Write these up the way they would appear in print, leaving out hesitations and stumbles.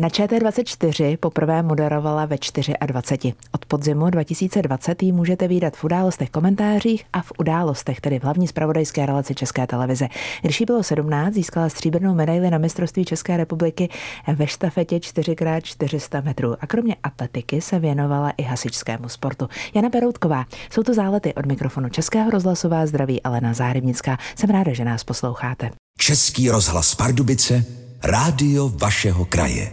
Na ČT 24 poprvé moderovala ve 24. Od podzimu 2020 ji můžete vidět v Událostech, komentářích a v Událostech, tedy v hlavní zpravodajské relaci České televize. Když jí bylo 17, získala stříbrnou medaili na mistrovství České republiky ve štafetě 4x400 metrů. A kromě atletiky se věnovala i hasičskému sportu. Jana Peroutková, jsou to Zálety. Od mikrofonu Českého rozhlasu vás zdraví Alena Zárebnická. Jsem ráda, že nás posloucháte. Český rozhlas Pardubice, rádio vašeho kraje.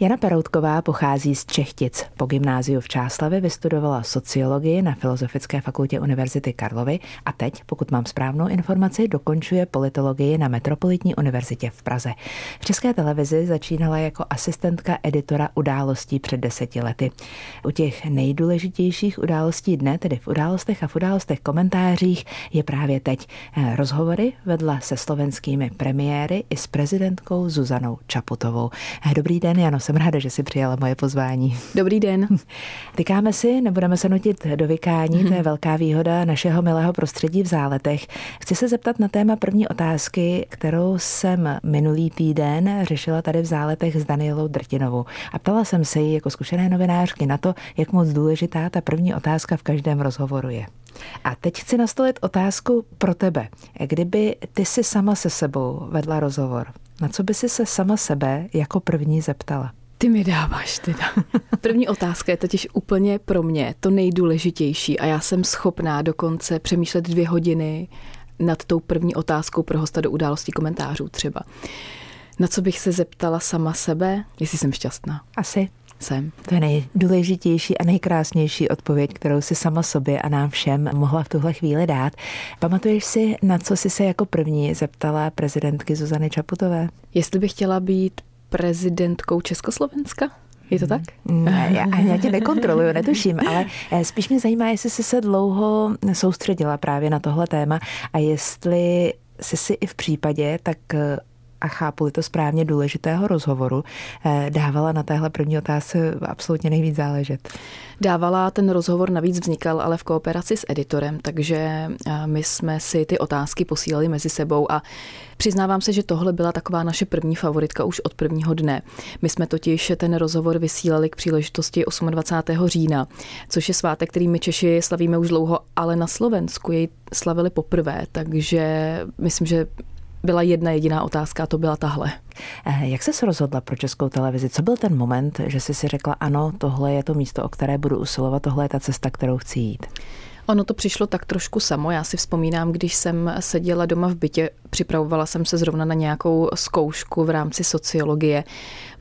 Jana Peroutková pochází z Čechtic. Po gymnáziu v Čáslavi vystudovala sociologii na Filozofické fakultě Univerzity Karlovy a teď, pokud mám správnou informaci, dokončuje politologii na Metropolitní univerzitě v Praze. V České televizi začínala jako asistentka editora Událostí před 10 lety. U těch nejdůležitějších událostí dne, tedy v Událostech a v Událostech komentářích, je právě teď. Rozhovory vedla se slovenskými premiéry i s prezidentkou Zuzanou Čaputovou. Dobrý den, Jano. Jsem ráda, že si přijala moje pozvání. Dobrý den. Tykáme si, nebudeme se nutit do vykání, to je velká výhoda našeho milého prostředí v Záletech. Chci se zeptat na téma první otázky, kterou jsem minulý týden řešila tady v Záletech s Danielou Drtinovou. A ptala jsem se jí jako zkušené novinářky na to, jak moc důležitá ta první otázka v každém rozhovoru je. A teď chci nastolit otázku pro tebe. Kdyby ty si sama se sebou vedla rozhovor, na co by si se sama sebe jako první zeptala? Ty mi dáváš teda. První otázka je totiž úplně pro mě to nejdůležitější a já jsem schopná dokonce přemýšlet 2 hodiny nad tou první otázkou pro hosta do Událostí komentářů třeba. Na co bych se zeptala sama sebe? Jestli jsem šťastná. Asi. Jsem. To je nejdůležitější a nejkrásnější odpověď, kterou si sama sobě a nám všem mohla v tuhle chvíli dát. Pamatuješ si, na co jsi se jako první zeptala prezidentky Zuzany Čaputové? Jestli bych chtěla být prezidentkou Československa? Je to tak? Já tě nekontroluju, netuším, ale spíš mě zajímá, jestli jsi se dlouho soustředila právě na tohle téma a jestli jsi si i v případě tak, a chápu-li to správně, důležitého rozhovoru, dávala na téhle první otázce absolutně nejvíc záležet. Dávala, ten rozhovor navíc vznikal ale v kooperaci s editorem, takže my jsme si ty otázky posílali mezi sebou a přiznávám se, že tohle byla taková naše první favoritka už od prvního dne. My jsme totiž ten rozhovor vysílali k příležitosti 28. října, což je svátek, který my Češi slavíme už dlouho, ale na Slovensku jej slavili poprvé, takže myslím, že byla jedna jediná otázka a to byla tahle. Jak jsi se rozhodla pro Českou televizi? Co byl ten moment, že jsi si řekla ano, tohle je to místo, o které budu usilovat, tohle je ta cesta, kterou chci jít? Ono to přišlo tak trošku samo. Já si vzpomínám, když jsem seděla doma v bytě, připravovala jsem se zrovna na nějakou zkoušku v rámci sociologie.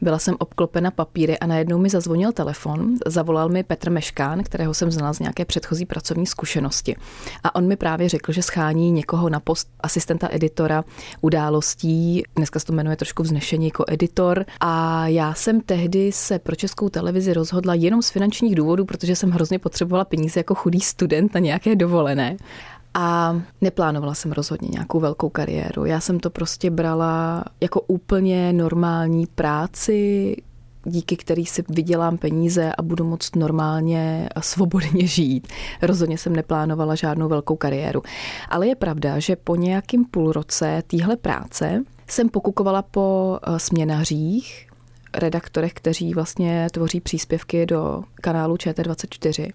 Byla jsem obklopena papíry a najednou mi zazvonil telefon. Zavolal mi Petr Meškán, kterého jsem znala z nějaké předchozí pracovní zkušenosti. A on mi právě řekl, že schání někoho na post asistenta editora Událostí. Dneska se to jmenuje trošku vznešeně jako editor. A já jsem tehdy se pro Českou televizi rozhodla jenom z finančních důvodů, protože jsem hrozně potřebovala peníze jako chudý student na nějaké dovolené. A neplánovala jsem rozhodně nějakou velkou kariéru. Já jsem to prostě brala jako úplně normální práci, díky který si vydělám peníze a budu moct normálně a svobodně žít. Rozhodně jsem neplánovala žádnou velkou kariéru. Ale je pravda, že po nějakým půlroce téhle práce jsem pokukovala po směnařích, redaktorech, kteří vlastně tvoří příspěvky do kanálu ČT 24.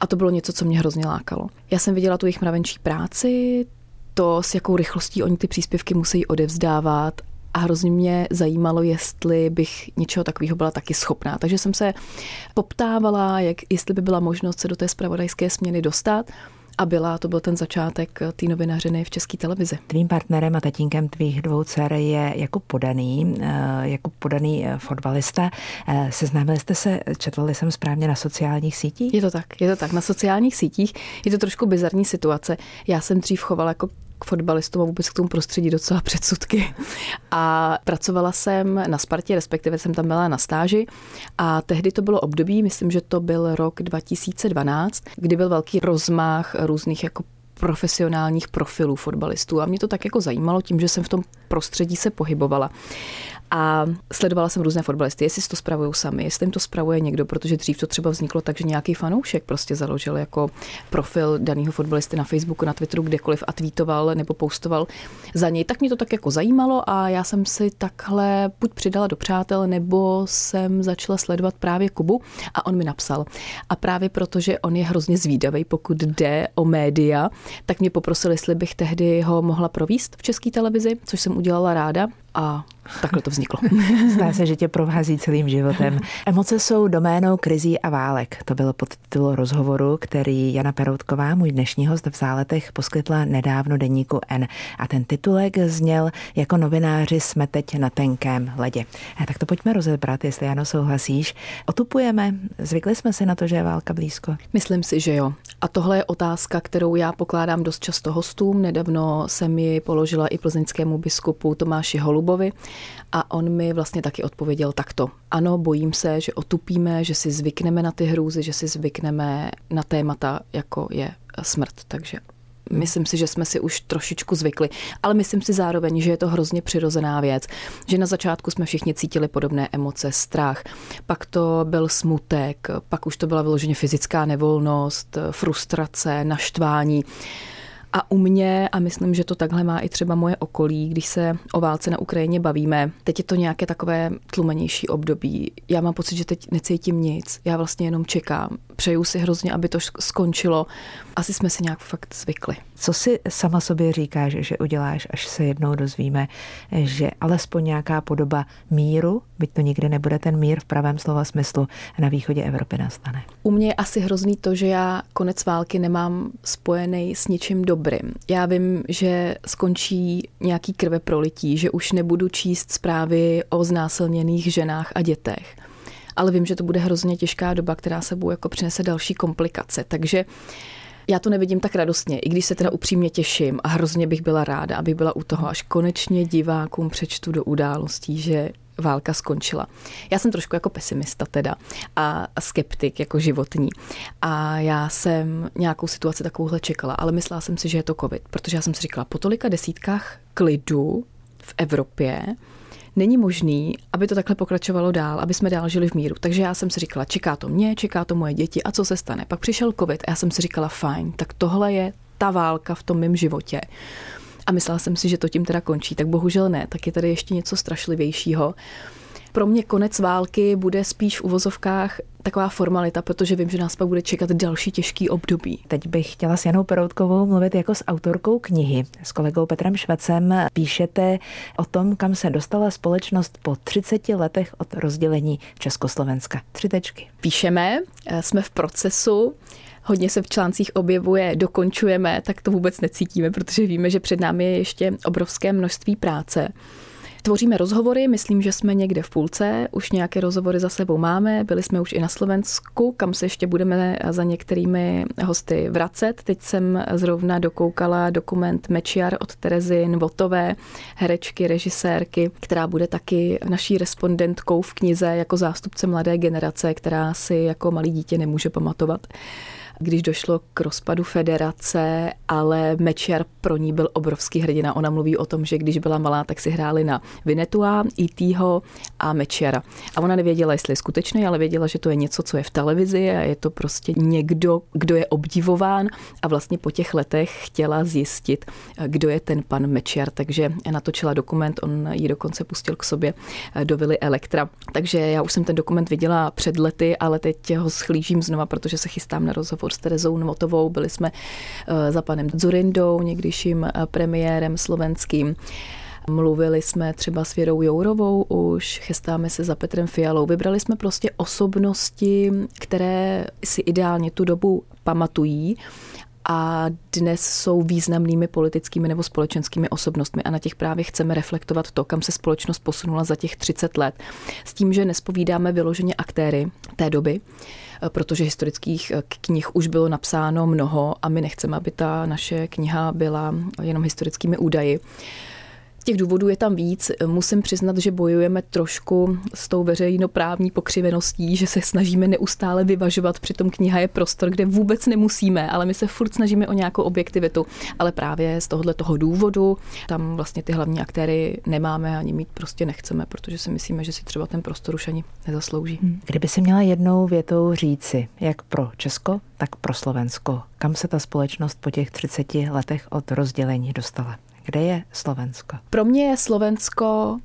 A to bylo něco, co mě hrozně lákalo. Já jsem viděla tu jejich mravenčí práci, to, s jakou rychlostí oni ty příspěvky musí odevzdávat a hrozně mě zajímalo, jestli bych něčeho takového byla taky schopná. Takže jsem se poptávala, jestli by byla možnost se do té zpravodajské směny dostat. A to byl ten začátek té novinařiny v České televizi. Tvým partnerem a tatínkem tvých 2 dcer je Jakub Podaný. Jakub Podaný, fotbalista. Seznámili jste se, četli jsem správně, na sociálních sítích? Je to tak. Na sociálních sítích je to trošku bizarní situace. Já jsem dřív chovala jako k fotbalistům a vůbec k tomu prostředí docela předsudky. A pracovala jsem na Spartě, respektive jsem tam byla na stáži a tehdy to bylo období, myslím, že to byl rok 2012, kdy byl velký rozmach různých jako profesionálních profilů fotbalistů a mě to tak jako zajímalo tím, že jsem v tom prostředí se pohybovala. A sledovala jsem různé fotbalisty, jestli si to spravují sami, jestli jim to spravuje někdo, protože dřív to třeba vzniklo tak, že nějaký fanoušek prostě založil jako profil daného fotbalisty na Facebooku, na Twitteru, kdekoliv a tweetoval nebo postoval za něj. Tak mě to tak jako zajímalo a já jsem si takhle buď přidala do přátel, nebo jsem začala sledovat právě Kubu a on mi napsal. A právě protože on je hrozně zvídavý, pokud jde o média, tak mě poprosil, jestli bych tehdy ho mohla provést v České televizi, což jsem udělala ráda. A takhle to vzniklo. Zdá se, že tě provází celým životem. Emoce jsou doménou krizí a válek. To byl podtitul rozhovoru, který Jana Peroutková, můj dnešní host v Záletech, poskytla nedávno deníku N. A ten titulek zněl: Jako novináři jsme teď na tenkém ledě. A tak to pojďme rozebrat, jestli, Jano, souhlasíš. Otupujeme? Zvykli jsme si na to, že je válka blízko? Myslím si, že jo. A tohle je otázka, kterou já pokládám dost často hostům. Nedávno jsem ji položila i plzeňskému biskupu Tomáši Holubovi. A on mi vlastně taky odpověděl takto. Ano, bojím se, že otupíme, že si zvykneme na ty hrůzy, že si zvykneme na témata, jako je smrt. Takže myslím si, že jsme si už trošičku zvykli. Ale myslím si zároveň, že je to hrozně přirozená věc. Že na začátku jsme všichni cítili podobné emoce, strach. Pak to byl smutek, pak už to byla vyloženě fyzická nevolnost, frustrace, naštvání. A u mě, a myslím, že to takhle má i třeba moje okolí, když se o válce na Ukrajině bavíme, teď je to nějaké takové tlumenější období. Já mám pocit, že teď necítím nic. Já vlastně jenom čekám. Přeju si hrozně, aby to skončilo. Asi jsme si nějak fakt zvykli. Co si sama sobě říkáš, že uděláš, až se jednou dozvíme, že alespoň nějaká podoba míru, byť to nikdy nebude ten mír v pravém slova smyslu, na východě Evropy nastane? U mě je asi hrozný to, že já konec války nemám spojený s ničím dobrým. Já vím, že skončí nějaký krveprolití, že už nebudu číst zprávy o znásilněných ženách a dětech. Ale vím, že to bude hrozně těžká doba, která sebou jako přinese další komplikace. Takže já to nevidím tak radostně, i když se teda upřímně těším a hrozně bych byla ráda, aby byla u toho, až konečně divákům přečtu do událostí, že válka skončila. Já jsem trošku jako pesimista teda a skeptik jako životní. A já jsem nějakou situaci takovouhle čekala, ale myslela jsem si, že je to covid, protože já jsem si říkala, po tolika desítkách klidu v Evropě není možný, aby to takhle pokračovalo dál, aby jsme dál žili v míru. Takže já jsem si říkala, čeká to mě, čeká to moje děti a co se stane. Pak přišel covid a já jsem si říkala, fajn, tak tohle je ta válka v tom mém životě. A myslela jsem si, že to tím teda končí. Tak bohužel ne, tak je tady ještě něco strašlivějšího. Pro mě konec války bude spíš v uvozovkách taková formalita, protože vím, že nás pak bude čekat další těžký období. Teď bych chtěla s Janou Peroutkovou mluvit jako s autorkou knihy. S kolegou Petrem Švecem píšete o tom, kam se dostala společnost po 30 letech od rozdělení Československa. 3 tečky. Píšeme, jsme v procesu. Hodně se v článcích objevuje, dokončujeme, tak to vůbec necítíme, protože víme, že před námi je ještě obrovské množství práce. Tvoříme rozhovory, myslím, že jsme někde v půlce, už nějaké rozhovory za sebou máme, byli jsme už i na Slovensku, kam se ještě budeme za některými hosty vracet. Teď jsem zrovna dokoukala dokument Mečiar od Terezy Nvotové, herečky, režisérky, která bude taky naší respondentkou v knize jako zástupce mladé generace, která si jako malý dítě nemůže pamatovat, když došlo k rozpadu federace, ale Mečiar pro ní byl obrovský hrdina. Ona mluví o tom, že když byla malá, tak si hráli na Vinetua, E.T.ho a Mečiara. A ona nevěděla, jestli je skutečný, ale věděla, že to je něco, co je v televizi a je to prostě někdo, kdo je obdivován a vlastně po těch letech chtěla zjistit, kdo je ten pan Mečiar. Takže natočila dokument, on ji dokonce pustil k sobě do vily Elektra. Takže já už jsem ten dokument viděla před lety, ale teď ho schlížím znova, protože se chystám na rozhovor s Terezou Nvotovou. Byli jsme za panem Dzurindou, někdyším premiérem slovenským. Mluvili jsme třeba s Věrou Jourovou, už chystáme se za Petrem Fialou. Vybrali jsme prostě osobnosti, které si ideálně tu dobu pamatují a dnes jsou významnými politickými nebo společenskými osobnostmi a na těch právě chceme reflektovat to, kam se společnost posunula za těch 30 let. S tím, že nespovídáme vyloženě aktéry té doby, protože historických knih už bylo napsáno mnoho a my nechceme, aby ta naše kniha byla jenom historickými údaji. Těch důvodů je tam víc. Musím přiznat, že bojujeme trošku s tou veřejnoprávní pokřiveností, že se snažíme neustále vyvažovat, přitom kniha je prostor, kde vůbec nemusíme, ale my se furt snažíme o nějakou objektivitu. Ale právě z tohoto důvodu tam vlastně ty hlavní aktéry nemáme ani mít prostě nechceme, protože si myslíme, že si třeba ten prostor už ani nezaslouží. Kdyby si měla jednou větou říci, jak pro Česko, tak pro Slovensko, kam se ta společnost po těch 30 letech od rozdělení dostala? Kde je Slovensko? Pro mě je Slovensko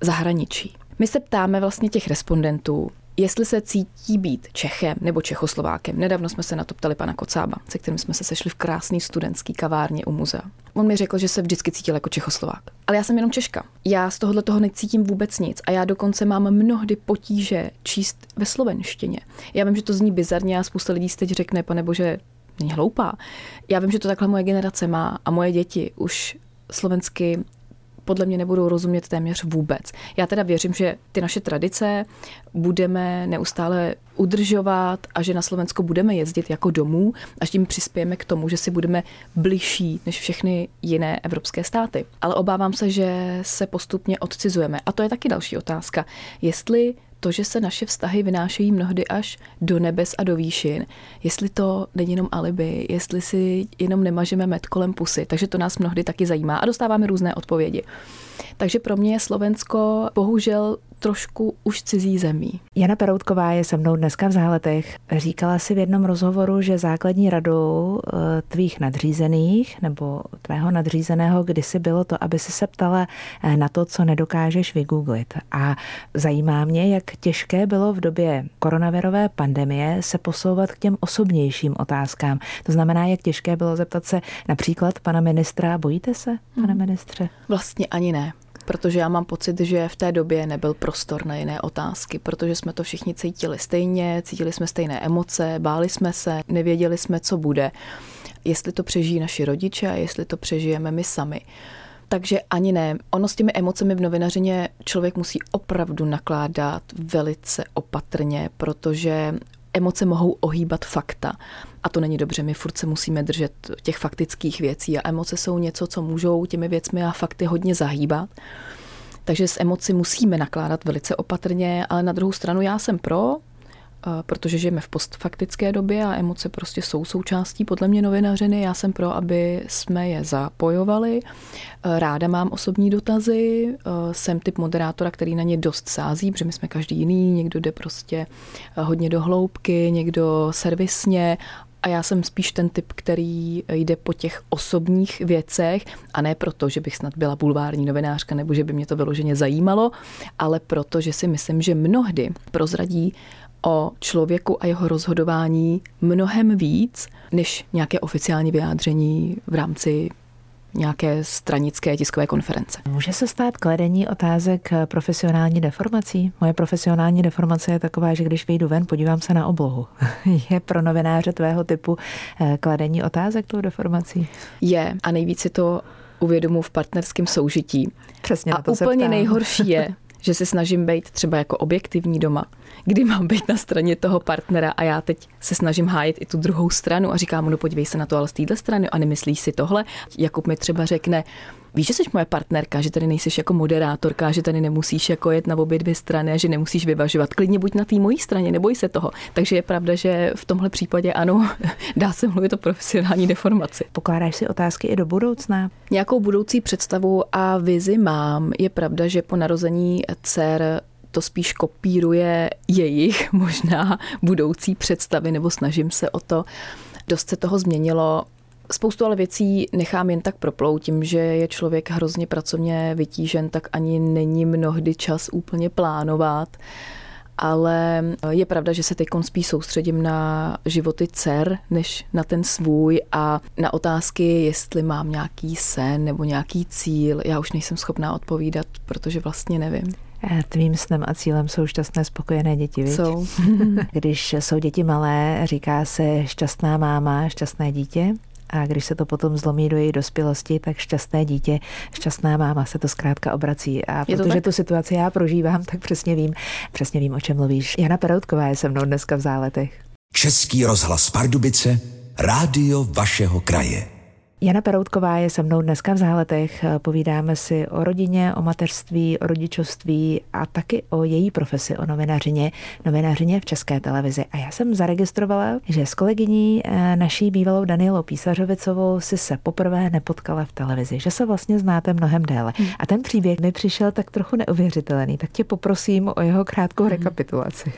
zahraničí. My se ptáme vlastně těch respondentů, jestli se cítí být Čechem nebo Čechoslovákem. Nedávno jsme se na to ptali pana Kocába, se kterým jsme se sešli v krásný studentský kavárně u muzea. On mi řekl, že se vždycky cítil jako Čechoslovák. Ale já jsem jenom Češka. Já z tohohle toho necítím vůbec nic a já dokonce mám mnohdy potíže číst ve slovenštině. Já vím, že to zní bizarně a spousta lidí si teď řekne, pane bože, není hloupá. Já vím, že to takhle moje generace má a moje děti už slovensky podle mě nebudou rozumět téměř vůbec. Já teda věřím, že ty naše tradice budeme neustále udržovat a že na Slovensko budeme jezdit jako domů a tím přispějeme k tomu, že si budeme bližší než všechny jiné evropské státy. Ale obávám se, že se postupně odcizujeme. A to je taky další otázka. Jestli to, že se naše vztahy vynášejí mnohdy až do nebes a do výšin. Jestli to není jenom alibi, jestli si jenom nemažeme med kolem pusy. Takže to nás mnohdy taky zajímá a dostáváme různé odpovědi. Takže pro mě je Slovensko bohužel trošku už cizí zemí. Jana Peroutková je se mnou dneska v Záletech. Říkala si v jednom rozhovoru, že základní radou tvých nadřízených nebo tvého nadřízeného kdysi bylo to, aby si se ptala na to, co nedokážeš vygooglit. A zajímá mě, jak těžké bylo v době koronavirové pandemie se posouvat k těm osobnějším otázkám. To znamená, jak těžké bylo zeptat se například pana ministra, bojíte se, pane ministře? Vlastně ani ne. Protože já mám pocit, že v té době nebyl prostor na jiné otázky, protože jsme to všichni cítili stejně, cítili jsme stejné emoce, báli jsme se, nevěděli jsme, co bude, jestli to přežijí naši rodiče a jestli to přežijeme my sami. Takže ani ne. Ono s těmi emocemi v novinařině člověk musí opravdu nakládat velice opatrně, protože emoce mohou ohýbat fakta. A to není dobře, my furt se musíme držet těch faktických věcí a emoce jsou něco, co můžou těmi věcmi a fakty hodně zahýbat. Takže s emoci musíme nakládat velice opatrně, ale na druhou stranu já jsem pro, protože žijeme v postfaktické době a emoce prostě jsou součástí podle mě novinařiny. Já jsem pro, aby jsme je zapojovali. Ráda mám osobní dotazy, jsem typ moderátora, který na ně dost sází, protože my jsme každý jiný, někdo jde prostě hodně do hloubky, někdo servisně a já jsem spíš ten typ, který jde po těch osobních věcech a ne proto, že bych snad byla bulvární novinářka nebo že by mě to vyloženě zajímalo, ale proto, že si myslím, že mnohdy prozradí o člověku a jeho rozhodování mnohem víc, než nějaké oficiální vyjádření v rámci nějaké stranické tiskové konference. Může se stát kladení otázek profesionální deformací? Moje profesionální deformace je taková, že když vyjdu ven, podívám se na oblohu. Je pro novináře tvého typu kladení otázek tou deformací? Je a nejvíc si to uvědomuji v partnerském soužití. Přesně na to se ptám. A úplně nejhorší je, že se snažím být třeba jako objektivní doma, kdy mám být na straně toho partnera a já teď se snažím hájit i tu druhou stranu a říkám mu, no podívej se na to, ale z téhle strany a nemyslíš si tohle. Jakub mi třeba řekne, víš, že jsi moje partnerka, že tady nejsi jako moderátorka, že tady nemusíš jako jet na obě dvě strany a že nemusíš vyvažovat. Klidně buď na té mojí straně, neboj se toho. Takže je pravda, že v tomhle případě ano, dá se mluvit o profesionální deformaci. Pokládáš si otázky i do budoucna? Nějakou budoucí představu a vizi mám. Je pravda, že po narození dcer to spíš kopíruje jejich možná budoucí představy, nebo snažím se o to. Dost se toho změnilo. Spoustu ale věcí nechám jen tak proplout, tím, že je člověk hrozně pracovně vytížen, tak ani není mnohdy čas úplně plánovat. Ale je pravda, že se teď spíš soustředím na životy dcer, než na ten svůj a na otázky, jestli mám nějaký sen nebo nějaký cíl. Já už nejsem schopná odpovídat, protože vlastně nevím. Tvým snem a cílem jsou šťastné, spokojené děti, viď? Jsou. Když jsou děti malé, říká se šťastná máma, šťastné dítě. A když se to potom zlomí do její dospělosti, tak šťastné dítě, šťastná máma se to zkrátka obrací. A protože tu situaci já prožívám, tak přesně vím, o čem mluvíš. Jana Peroutková je se mnou dneska v Záletech. Český rozhlas Pardubice, rádio vašeho kraje. Jana Peroutková je se mnou dneska v Záletech. Povídáme si o rodině, o mateřství, o rodičovství a taky o její profesi, o novinařině v České televizi. A já jsem zaregistrovala, že s kolegyní naší bývalou Danielou Písařovicovou si se poprvé nepotkala v televizi, že se vlastně znáte mnohem déle. A ten příběh mi přišel tak trochu neuvěřitelný, tak tě poprosím o jeho krátkou rekapitulaci.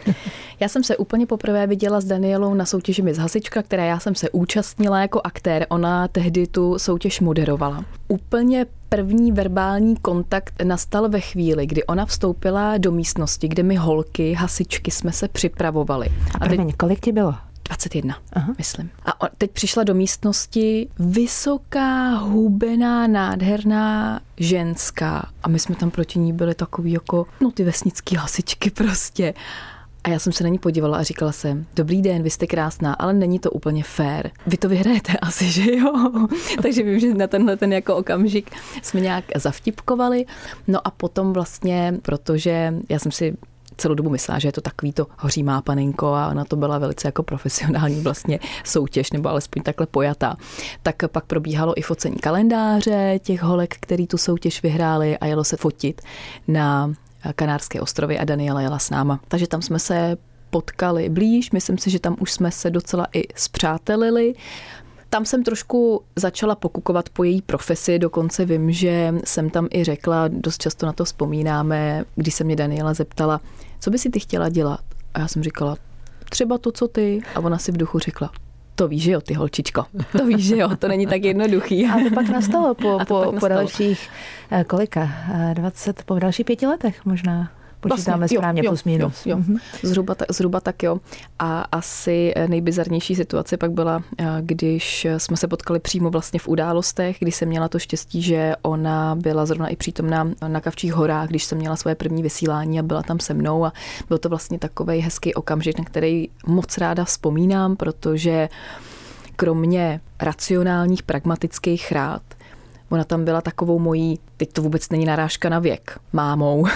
Já jsem se úplně poprvé viděla s Danielou na soutěži Miss Hasička, které já jsem se účastnila jako aktér. Ona tehdy tu soutěž moderovala. Úplně první verbální kontakt nastal ve chvíli, kdy ona vstoupila do místnosti, kde my holky, hasičky jsme se připravovali. A teď, kolik ti bylo? 21, aha, myslím. A teď přišla do místnosti vysoká, hubená, nádherná ženská. A my jsme tam proti ní byli takový jako, no ty vesnický hasičky prostě. A já jsem se na ní podívala a říkala jsem, dobrý den, vy jste krásná, ale není to úplně fair. Vy to vyhrajete asi, že jo? Takže vím, že na tenhle ten jako okamžik jsme nějak zavtipkovali. No a potom vlastně, protože já jsem si celou dobu myslela, že je to takový to hoří má panenko a ona to byla velice jako profesionální vlastně soutěž, nebo alespoň takhle pojatá. Tak pak probíhalo i focení kalendáře těch holek, který tu soutěž vyhráli a jelo se fotit na Kanárské ostrovy a Daniela jela s náma. Takže tam jsme se potkali blíž, myslím si, že tam už jsme se docela i spřátelili. Tam jsem trošku začala pokukovat po její profesi, dokonce vím, že jsem tam i řekla, dost často na to vzpomínáme, když se mě Daniela zeptala, co by si ty chtěla dělat? A já jsem říkala, třeba to, co ty. A ona si v duchu řekla, to víš, že jo, ty holčičko. To víš, že jo, to není tak jednoduchý. A to pak nastalo po dalších kolika? 20, po dalších 5 letech možná? Počítáme vlastně, správně, jo, plus minus. Jo, jo. Zhruba tak jo. A asi nejbizarnější situace pak byla, když jsme se potkali přímo vlastně v Událostech, kdy jsem měla to štěstí, že ona byla zrovna i přítomná na Kavčích horách, když jsem měla svoje první vysílání a byla tam se mnou a byl to vlastně takovej hezký okamžik, na který moc ráda vzpomínám, protože kromě racionálních, pragmatických rád, ona tam byla takovou mojí, teď to vůbec není narážka na věk, mámou,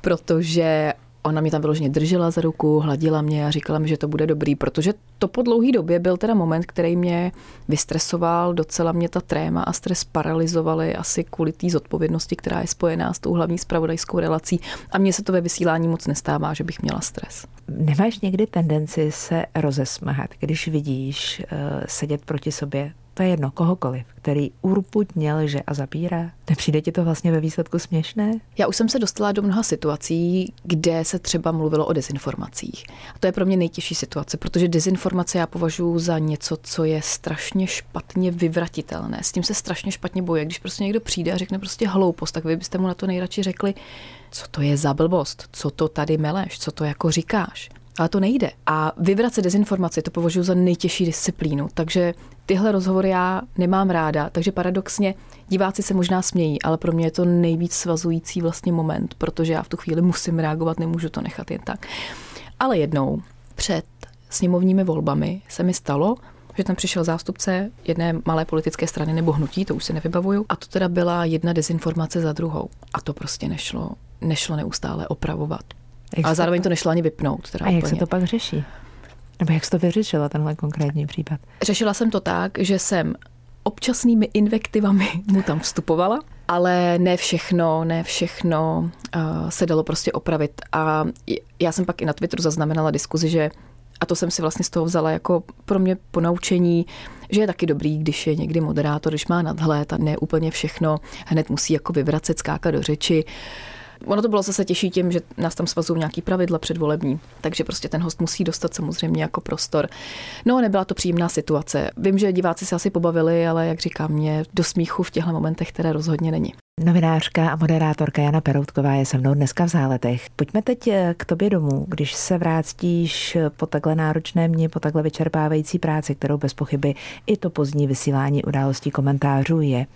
protože ona mě tam vyloženě držela za ruku, hladila mě a říkala mi, že to bude dobrý, protože to po dlouhý době byl teda moment, který mě vystresoval, docela mě ta tréma a stres paralyzovaly asi kvůli té zodpovědnosti, která je spojená s tou hlavní zpravodajskou relací a mně se to ve vysílání moc nestává, že bych měla stres. Nemáš někdy tendenci se rozesmahat, když vidíš sedět proti sobě? To je jedno, kohokoliv, který urputně lže a zapírá. Nepřijde ti to vlastně ve výsledku směšné? Já už jsem se dostala do mnoha situací, kde se třeba mluvilo o dezinformacích. A to je pro mě nejtěžší situace, protože dezinformace já považuji za něco, co je strašně špatně vyvratitelné. S tím se strašně špatně bojuje. Když prostě někdo přijde a řekne prostě hloupost, tak vy byste mu na to nejradši řekli, co to je za blbost, co to tady meleš, co to jako říkáš. Ale to nejde. A vyvrace dezinformaci, to považuji za nejtěžší disciplínu. Takže tyhle rozhovory já nemám ráda. Takže paradoxně diváci se možná smějí, ale pro mě je to nejvíc svazující vlastně moment, protože já v tu chvíli musím reagovat, nemůžu to nechat jen tak. Ale jednou před sněmovními volbami se mi stalo, že tam přišel zástupce jedné malé politické strany nebo hnutí, to už se nevybavuju, a to teda byla jedna dezinformace za druhou. A to prostě nešlo neustále opravovat. Ale zároveň to nešlo ani vypnout. Teda a jak se to pak řeší? Nebo jak jsi to vyřešila, tenhle konkrétní případ? Řešila jsem to tak, že jsem občasnými invektivami mu tam vstupovala, ale ne všechno se dalo prostě opravit. A já jsem pak i na Twitteru zaznamenala diskuzi, že, a to jsem si vlastně z toho vzala jako pro mě ponaučení, že je taky dobrý, když je někdy moderátor, když má nadhled a ne úplně všechno hned musí jako vyvracet, skákat do řeči. Ono to bylo zase těžší tím, že nás tam svazují nějaký pravidla předvolební, takže prostě ten host musí dostat samozřejmě jako prostor. No, nebyla to příjemná situace. Vím, že diváci se asi pobavili, ale jak říkám, mě do smíchu v těchto momentech teda rozhodně není. Novinářka a moderátorka Jana Peroutková je se mnou dneska v Záletech. Pojďme teď k tobě domů, když se vrátíš po takhle náročném dni, po takhle vyčerpávající práci, kterou bez pochyby i to pozdní vysílání Událostí komentářů je.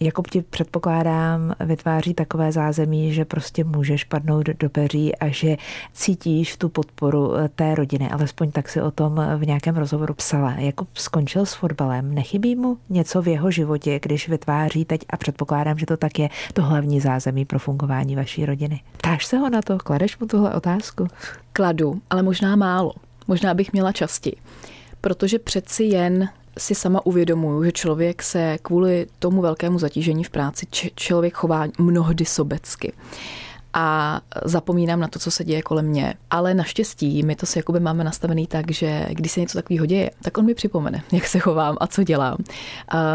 Jakub ti předpokládám vytváří takové zázemí, že prostě můžeš padnout do peří a že cítíš tu podporu té rodiny. Alespoň tak si o tom v nějakém rozhovoru psala. Jakub skončil s fotbalem. Nechybí mu něco v jeho životě, když vytváří teď a předpokládám, že to tak je, to hlavní zázemí pro fungování vaší rodiny. Ptáš se ho na to? Kladeš mu tuhle otázku? Kladu, ale možná málo. Možná bych měla častěji. Protože přeci jen si sama uvědomuju, že člověk se kvůli tomu velkému zatížení v práci člověk chová mnohdy sobecky. A zapomínám na to, co se děje kolem mě. Ale naštěstí my to si jakoby máme nastavený tak, že když se něco takového děje, tak on mi připomene, jak se chovám a co dělám.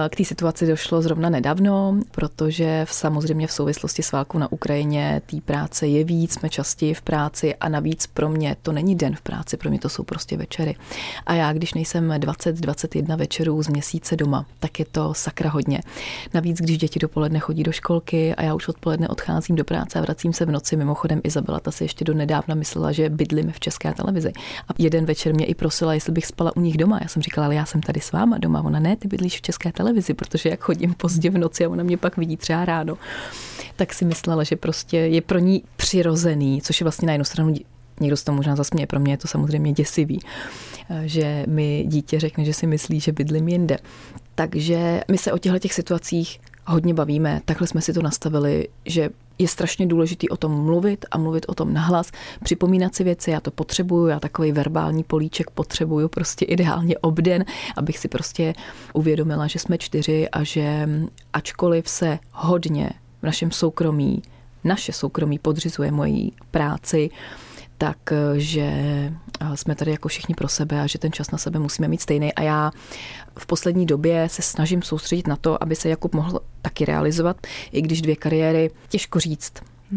K té situaci došlo zrovna nedávno, protože samozřejmě v souvislosti s válkou na Ukrajině té práce je víc, jsme častěji v práci a navíc pro mě to není den v práci, pro mě to jsou prostě večery. A já, když nejsem 20-21 večerů z měsíce doma, tak je to sakra hodně. Navíc, když děti dopoledne chodí do školky a já už odpoledne odcházím do práce a vracím se v noci. Mimochodem Izabela, ta si ještě donedávna myslela, že bydlím v České televizi. A jeden večer mě i prosila, jestli bych spala u nich doma. Já jsem říkala, ale já jsem tady s váma doma. Ona, ne, ty bydlíš v České televizi, protože jak chodím pozdě v noci a ona mě pak vidí třeba ráno, tak si myslela, že prostě je pro ní přirozený, což je vlastně na jednu stranu, někdo se to možná zasměje, pro mě je to samozřejmě děsivý, že mi dítě řekne, že si myslí, že bydlím jinde. Takže my se o těchto situacích hodně bavíme, takhle jsme si to nastavili, že je strašně důležitý o tom mluvit a mluvit o tom nahlas, připomínat si věci, já to potřebuju, já takový verbální políček potřebuju prostě ideálně obden, abych si prostě uvědomila, že jsme čtyři a že ačkoliv se hodně v našem soukromí, naše soukromí podřizuje mojí práci, takže jsme tady jako všichni pro sebe a že ten čas na sebe musíme mít stejný. A já v poslední době se snažím soustředit na to, aby se Jakub mohl taky realizovat, i když dvě kariéry, těžko říct.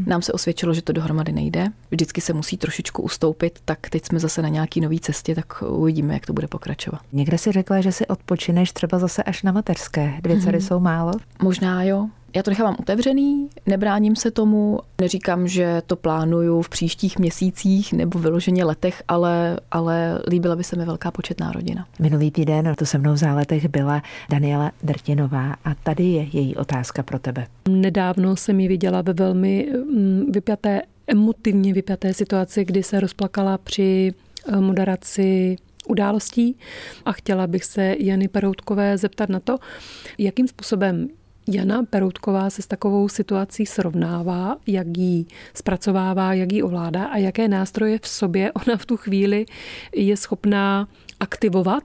Nám se osvědčilo, že to dohromady nejde. Vždycky se musí trošičku ustoupit, tak teď jsme zase na nějaký nový cestě, tak uvidíme, jak to bude pokračovat. Někde si řekla, že si odpočineš třeba zase až na mateřské. Dvě dcery jsou málo? Možná jo. Já to nechávám otevřený, nebráním se tomu, neříkám, že to plánuju v příštích měsících nebo vyloženě letech, ale líbila by se mi velká početná rodina. Minulý týden tu se mnou v Záletech byla Daniela Drtinová a tady je její otázka pro tebe. Nedávno jsem ji viděla ve velmi emotivně vypjaté situaci, kdy se rozplakala při moderaci událostí a chtěla bych se Jany Peroutkové zeptat na to, jakým způsobem Jana Peroutková se s takovou situací srovnává, jak ji zpracovává, jak ji ovládá a jaké nástroje v sobě ona v tu chvíli je schopná aktivovat,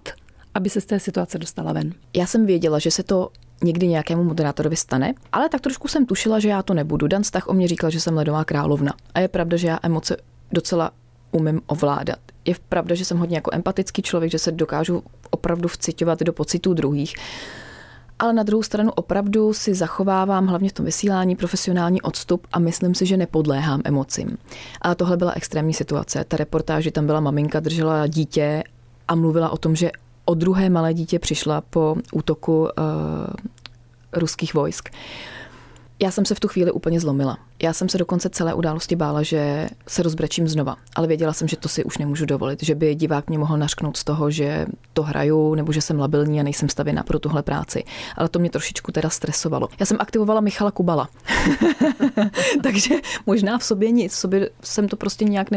aby se z té situace dostala ven. Já jsem věděla, že se to někdy nějakému moderátorovi stane, ale tak trošku jsem tušila, že já to nebudu. Dan Stach o mě říkal, že jsem ledová královna a je pravda, že já emoce docela umím ovládat. Je pravda, že jsem hodně jako empatický člověk, že se dokážu opravdu vciťovat do pocitů druhých. Ale na druhou stranu opravdu si zachovávám hlavně v tom vysílání profesionální odstup a myslím si, že nepodléhám emocím. A tohle byla extrémní situace. Ta reportáž, tam byla maminka, držela dítě a mluvila o tom, že o druhé malé dítě přišla po útoku ruských vojsk. Já jsem se v tu chvíli úplně zlomila. Já jsem se dokonce celé události bála, že se rozbrečím znova, ale věděla jsem, že to si už nemůžu dovolit, že by divák mě mohl nařknout z toho, že to hraju nebo že jsem labilní a nejsem stavěná pro tuhle práci. Ale to mě trošičku teda stresovalo. Já jsem aktivovala Michala Kubala. Takže možná v sobě nic, v sobě jsem to prostě nějak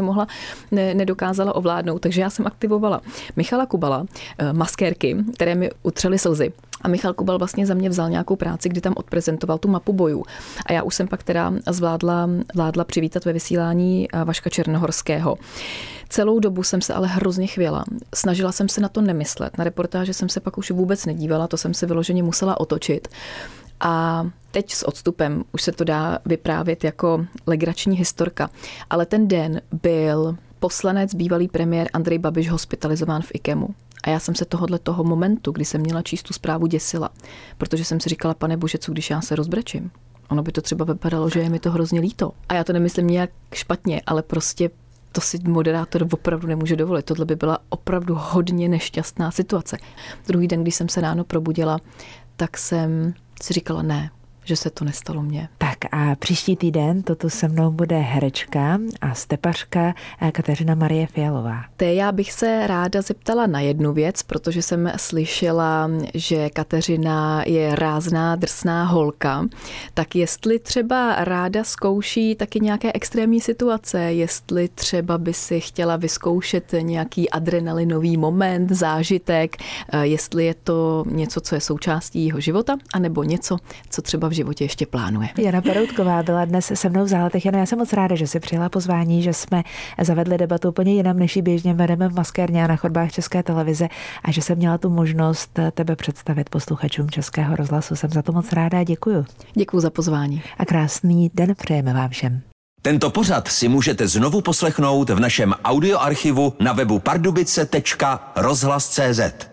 nedokázala ovládnout, takže já jsem aktivovala Michala Kubala, maskérky, které mi utřely slzy. A Michal Kubal vlastně za mě vzal nějakou práci, kdy tam odprezentoval tu mapu bojů. A já už jsem pak teda zvládla přivítat ve vysílání Vaška Černohorského. Celou dobu jsem se ale hrozně chvěla. Snažila jsem se na to nemyslet. Na reportáže jsem se pak už vůbec nedívala, to jsem se vyloženě musela otočit. A teď s odstupem už se to dá vyprávět jako legrační historka. Ale ten den byl poslanec, bývalý premiér Andrej Babiš hospitalizován v IKEMu. A já jsem se tohohle toho momentu, kdy jsem měla číst tu zprávu, děsila. Protože jsem si říkala, pane bože, co když já se rozbrečím? Ono by to třeba vypadalo, že je mi to hrozně líto. A já to nemyslím nějak špatně, ale prostě to si moderátor opravdu nemůže dovolit. Tohle by byla opravdu hodně nešťastná situace. Druhý den, když jsem se ráno probudila, tak jsem si říkala ne, že se to nestalo mně. Tak a příští týden toto se mnou bude herečka a stepařka Kateřina Marie Fialová. Té já bych se ráda zeptala na jednu věc, protože jsem slyšela, že Kateřina je rázná, drsná holka. Tak jestli třeba ráda zkouší taky nějaké extrémní situace, jestli třeba by si chtěla vyzkoušet nějaký adrenalinový moment, zážitek, jestli je to něco, co je součástí jeho života, anebo něco, co třeba v životě ještě plánuje. Jana Peroutková byla dnes se mnou v Záletech. Jano, já jsem moc ráda, že si přijala pozvání, že jsme zavedli debatu úplně jinam, než ji běžně vedeme v maskérně a na chodbách České televize a že jsem měla tu možnost tebe představit posluchačům Českého rozhlasu. Jsem za to moc ráda a děkuju. Děkuju za pozvání. A krásný den přejeme vám všem. Tento pořad si můžete znovu poslechnout v našem audioarchivu na webu pardubice.rozhlas.cz.